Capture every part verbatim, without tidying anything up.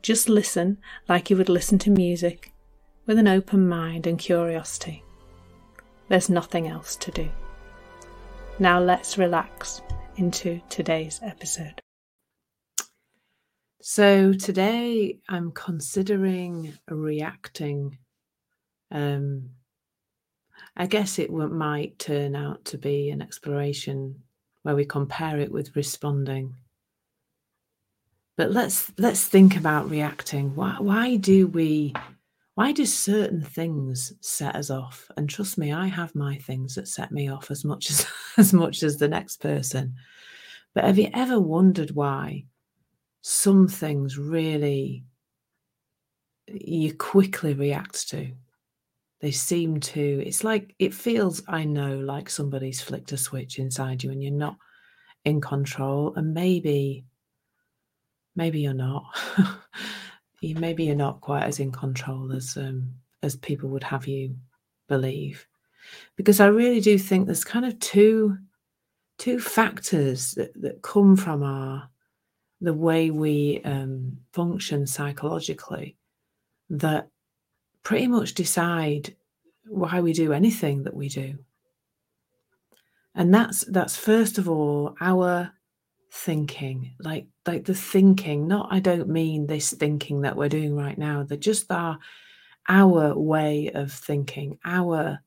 Just listen like you would listen to music, with an open mind and curiosity. There's nothing else to do. Now let's relax into today's episode. So today I'm considering reacting. Um, I guess it might turn out to be an exploration where we compare it with responding. But let's let's think about reacting. Why why do we why do certain things set us off? And trust me, I have my things that set me off as much as as much as the next person. But have you ever wondered why some things really you quickly react to? They seem to, it's like it feels, I know, like somebody's flicked a switch inside you and you're not in control, and maybe Maybe you're not. you, maybe you're not quite as in control as um, as people would have you believe. Because I really do think there's kind of two two factors that, that come from our the way we um, function psychologically that pretty much decide why we do anything that we do. And that's that's first of all our thinking, like like the thinking, not I don't mean this thinking that we're doing right now, they're just our our way of thinking, our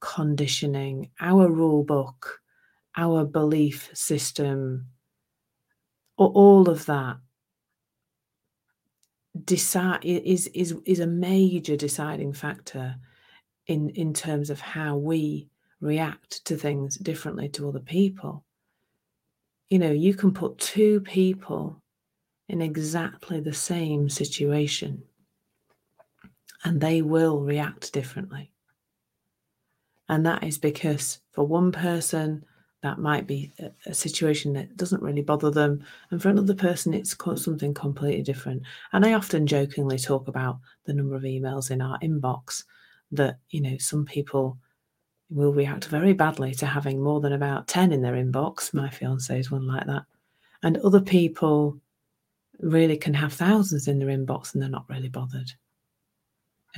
conditioning, our rule book, our belief system, all of that decide is is is a major deciding factor in in terms of how we react to things differently to other people. You know, you can put two people in exactly the same situation and they will react differently. And that is because for one person, that might be a situation that doesn't really bother them. And for another person, it's something completely different. And I often jokingly talk about the number of emails in our inbox that, you know, some people will react very badly to having more than about ten in their inbox. My fiancé is one like that. And other people really can have thousands in their inbox and they're not really bothered.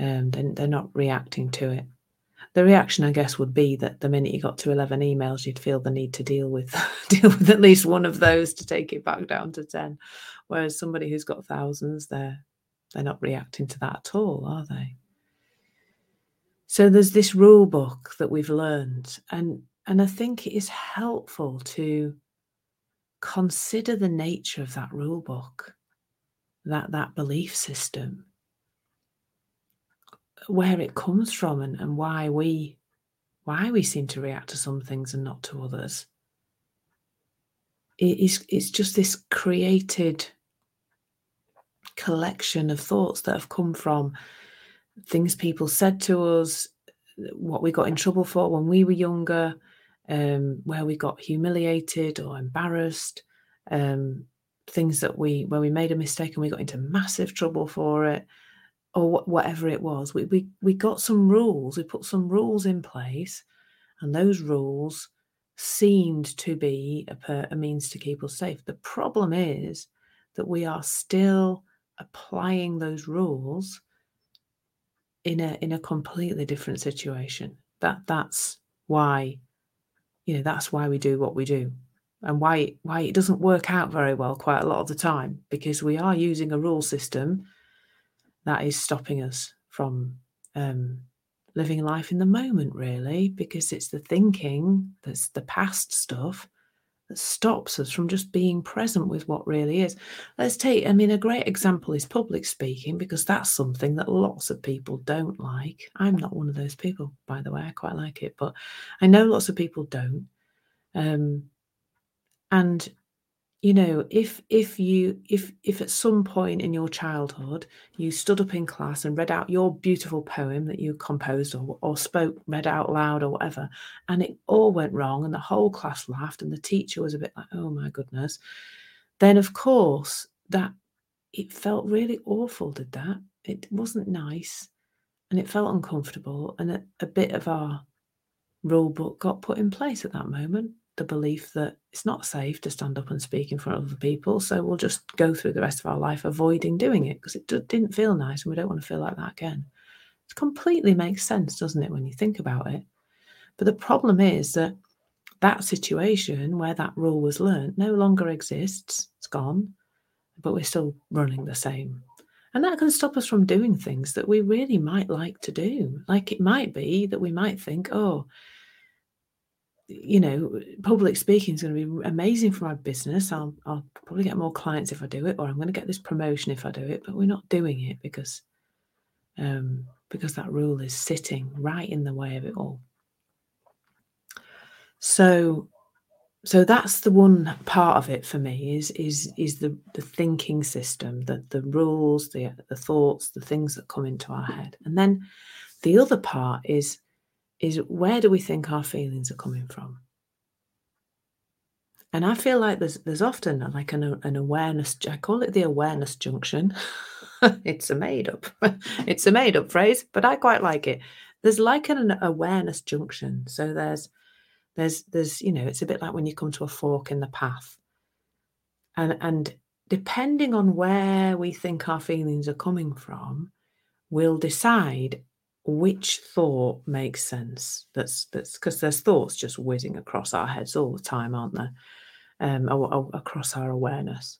Um, they, they're not reacting to it. The reaction, I guess, would be that the minute you got to eleven emails, you'd feel the need to deal with deal with at least one of those to take it back down to ten. Whereas somebody who's got thousands, they're, they're not reacting to that at all, are they? So there's this rule book that we've learned, and, and I think it is helpful to consider the nature of that rule book, that, that belief system, where it comes from and, and why we why we seem to react to some things and not to others. It is, it's just this created collection of thoughts that have come from things people said to us, what we got in trouble for when we were younger, um, where we got humiliated or embarrassed, um, things that we, where we made a mistake and we got into massive trouble for it, or wh- whatever it was. We, we, we got some rules, we put some rules in place, and those rules seemed to be a, per- a means to keep us safe. The problem is that we are still applying those rules in a in a completely different situation. That that's why, you know, that's why we do what we do, and why why it doesn't work out very well quite a lot of the time, because we are using a rule system that is stopping us from um living life in the moment, really, because it's the thinking, that's the past stuff, that stops us from just being present with what really is. Let's take, I mean, a great example is public speaking, because that's something that lots of people don't like. I'm not one of those people, by the way. I quite like it, but I know lots of people don't. Um, and you know, if if you if if at some point in your childhood you stood up in class and read out your beautiful poem that you composed or or spoke, read out loud or whatever, and it all went wrong and the whole class laughed and the teacher was a bit like, oh my goodness, then of course that it felt really awful, did that? It wasn't nice and it felt uncomfortable, and a, a bit of our rule book got put in place at that moment. The belief that it's not safe to stand up and speak in front of other people, so we'll just go through the rest of our life avoiding doing it because it d- didn't feel nice and we don't want to feel like that again. It completely makes sense, doesn't it, when you think about it? But the problem is that that situation where that rule was learnt no longer exists. It's gone, but we're still running the same. And that can stop us from doing things that we really might like to do. Like it might be that we might think, oh, you know, public speaking is going to be amazing for my business. I'll, I'll probably get more clients if I do it, or I'm going to get this promotion if I do it. But we're not doing it because, um, because that rule is sitting right in the way of it all. So, so that's the one part of it for me is is is the the thinking system, the the rules, the the thoughts, the things that come into our head, and then the other part is. is where do we think our feelings are coming from? And I feel like there's there's often like an, an awareness, I call it the awareness junction. It's a made up, it's a made up phrase, but I quite like it. There's like an awareness junction. So there's, there's, there's, you know, it's a bit like when you come to a fork in the path. And, and depending on where we think our feelings are coming from, we'll decide which thought makes sense. That's that's because there's thoughts just whizzing across our heads all the time, aren't there? Um, or, or across our awareness.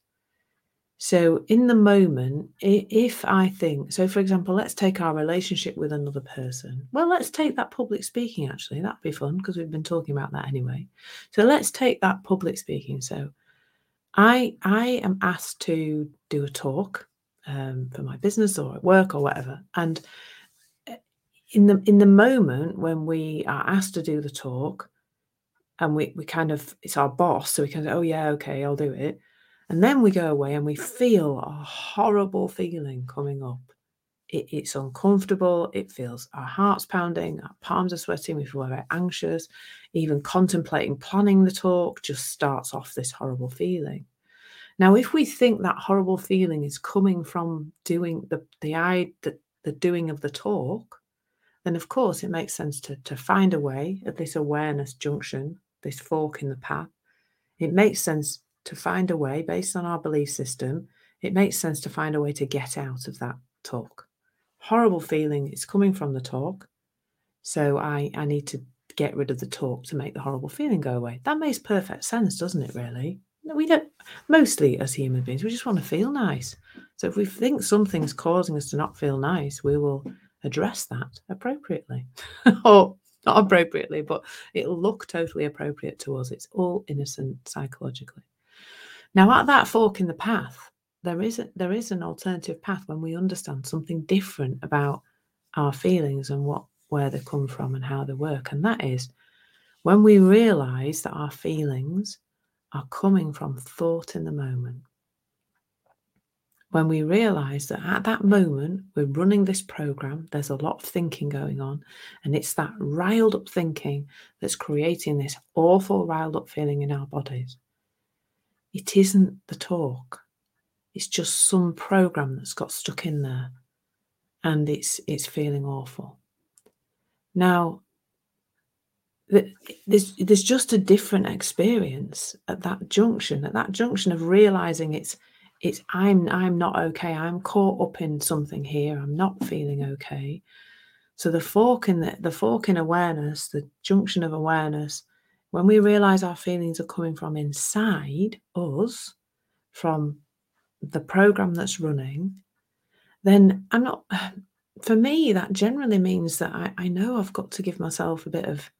So in the moment, if I think, so for example, let's take our relationship with another person. Well, let's take that public speaking actually. That'd be fun because we've been talking about that anyway. So let's take that public speaking. So I I am asked to do a talk um, for my business or at work or whatever, and In the in the moment when we are asked to do the talk and we, we kind of, it's our boss, so we kind of, oh yeah, okay, I'll do it. And then we go away and we feel a horrible feeling coming up. It, it's uncomfortable. It feels our heart's pounding, our palms are sweating, we feel very anxious. Even contemplating planning the talk just starts off this horrible feeling. Now, if we think that horrible feeling is coming from doing the the, the, the doing of the talk, then of course it makes sense to, to find a way at this awareness junction, this fork in the path. It makes sense to find a way based on our belief system. It makes sense to find a way to get out of that talk. Horrible feeling is coming from the talk. So I, I need to get rid of the talk to make the horrible feeling go away. That makes perfect sense, doesn't it, really? No, we don't, mostly as human beings, we just want to feel nice. So if we think something's causing us to not feel nice, we will address that appropriately or not appropriately, but it'll look totally appropriate to us. It's all innocent psychologically. Now at that fork in the path, there is a, there is an alternative path when we understand something different about our feelings and what, where they come from and how they work. And that is when we realize that our feelings are coming from thought in the moment. When we realise that at that moment we're running this programme, there's a lot of thinking going on, and it's that riled up thinking that's creating this awful riled up feeling in our bodies. It isn't the talk. It's just some programme that's got stuck in there, and it's it's feeling awful. Now, there's, there's just a different experience at that junction, at that junction of realising it's It's I'm I'm not okay. I'm caught up in something here. I'm not feeling okay. So the fork in the, the fork in awareness, the junction of awareness, when we realize our feelings are coming from inside us, from the program that's running, then I'm not. For me, that generally means that I, I know I've got to give myself a bit of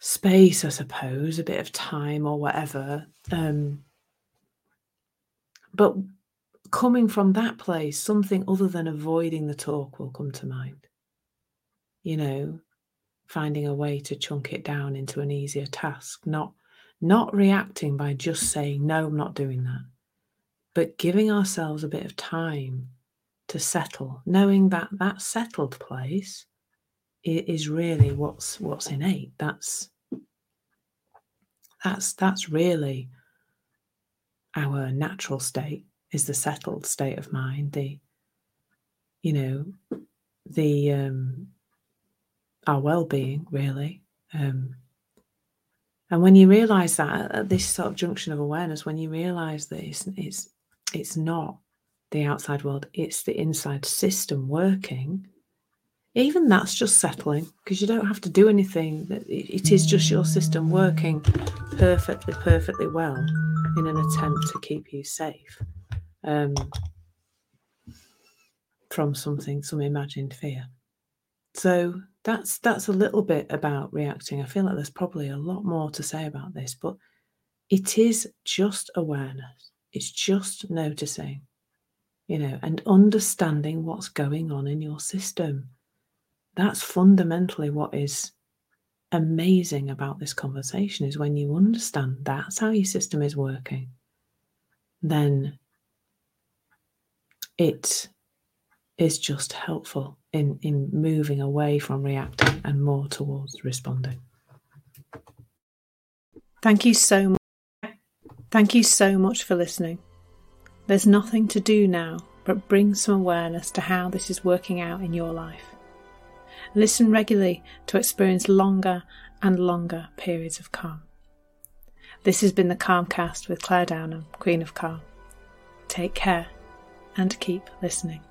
space, I suppose, a bit of time or whatever. Um, But coming from that place, something other than avoiding the talk will come to mind. You know, finding a way to chunk it down into an easier task, not Not reacting by just saying, no, I'm not doing that, but giving ourselves a bit of time to settle, knowing that that settled place is really what's what's innate. That's that's that's really our natural state, is the settled state of mind, the, you know, the um, our well-being, really. Um, and when you realise that at this sort of junction of awareness, when you realise that it's it's it's not the outside world, it's the inside system working, even that's just settling, because you don't have to do anything. It is just your system working perfectly, perfectly well in an attempt to keep you safe um, from something, some imagined fear. So that's that's a little bit about reacting. I feel like there's probably a lot more to say about this, but it is just awareness. It's just noticing, you know, and understanding what's going on in your system. That's fundamentally what is amazing about this conversation, is when you understand that's how your system is working, then it is just helpful in, in moving away from reacting and more towards responding. Thank you so much. Thank you so much for listening. There's nothing to do now but bring some awareness to how this is working out in your life. Listen regularly to experience longer and longer periods of calm. This has been the Calmcast with Claire Downham, Queen of Calm. Take care and keep listening.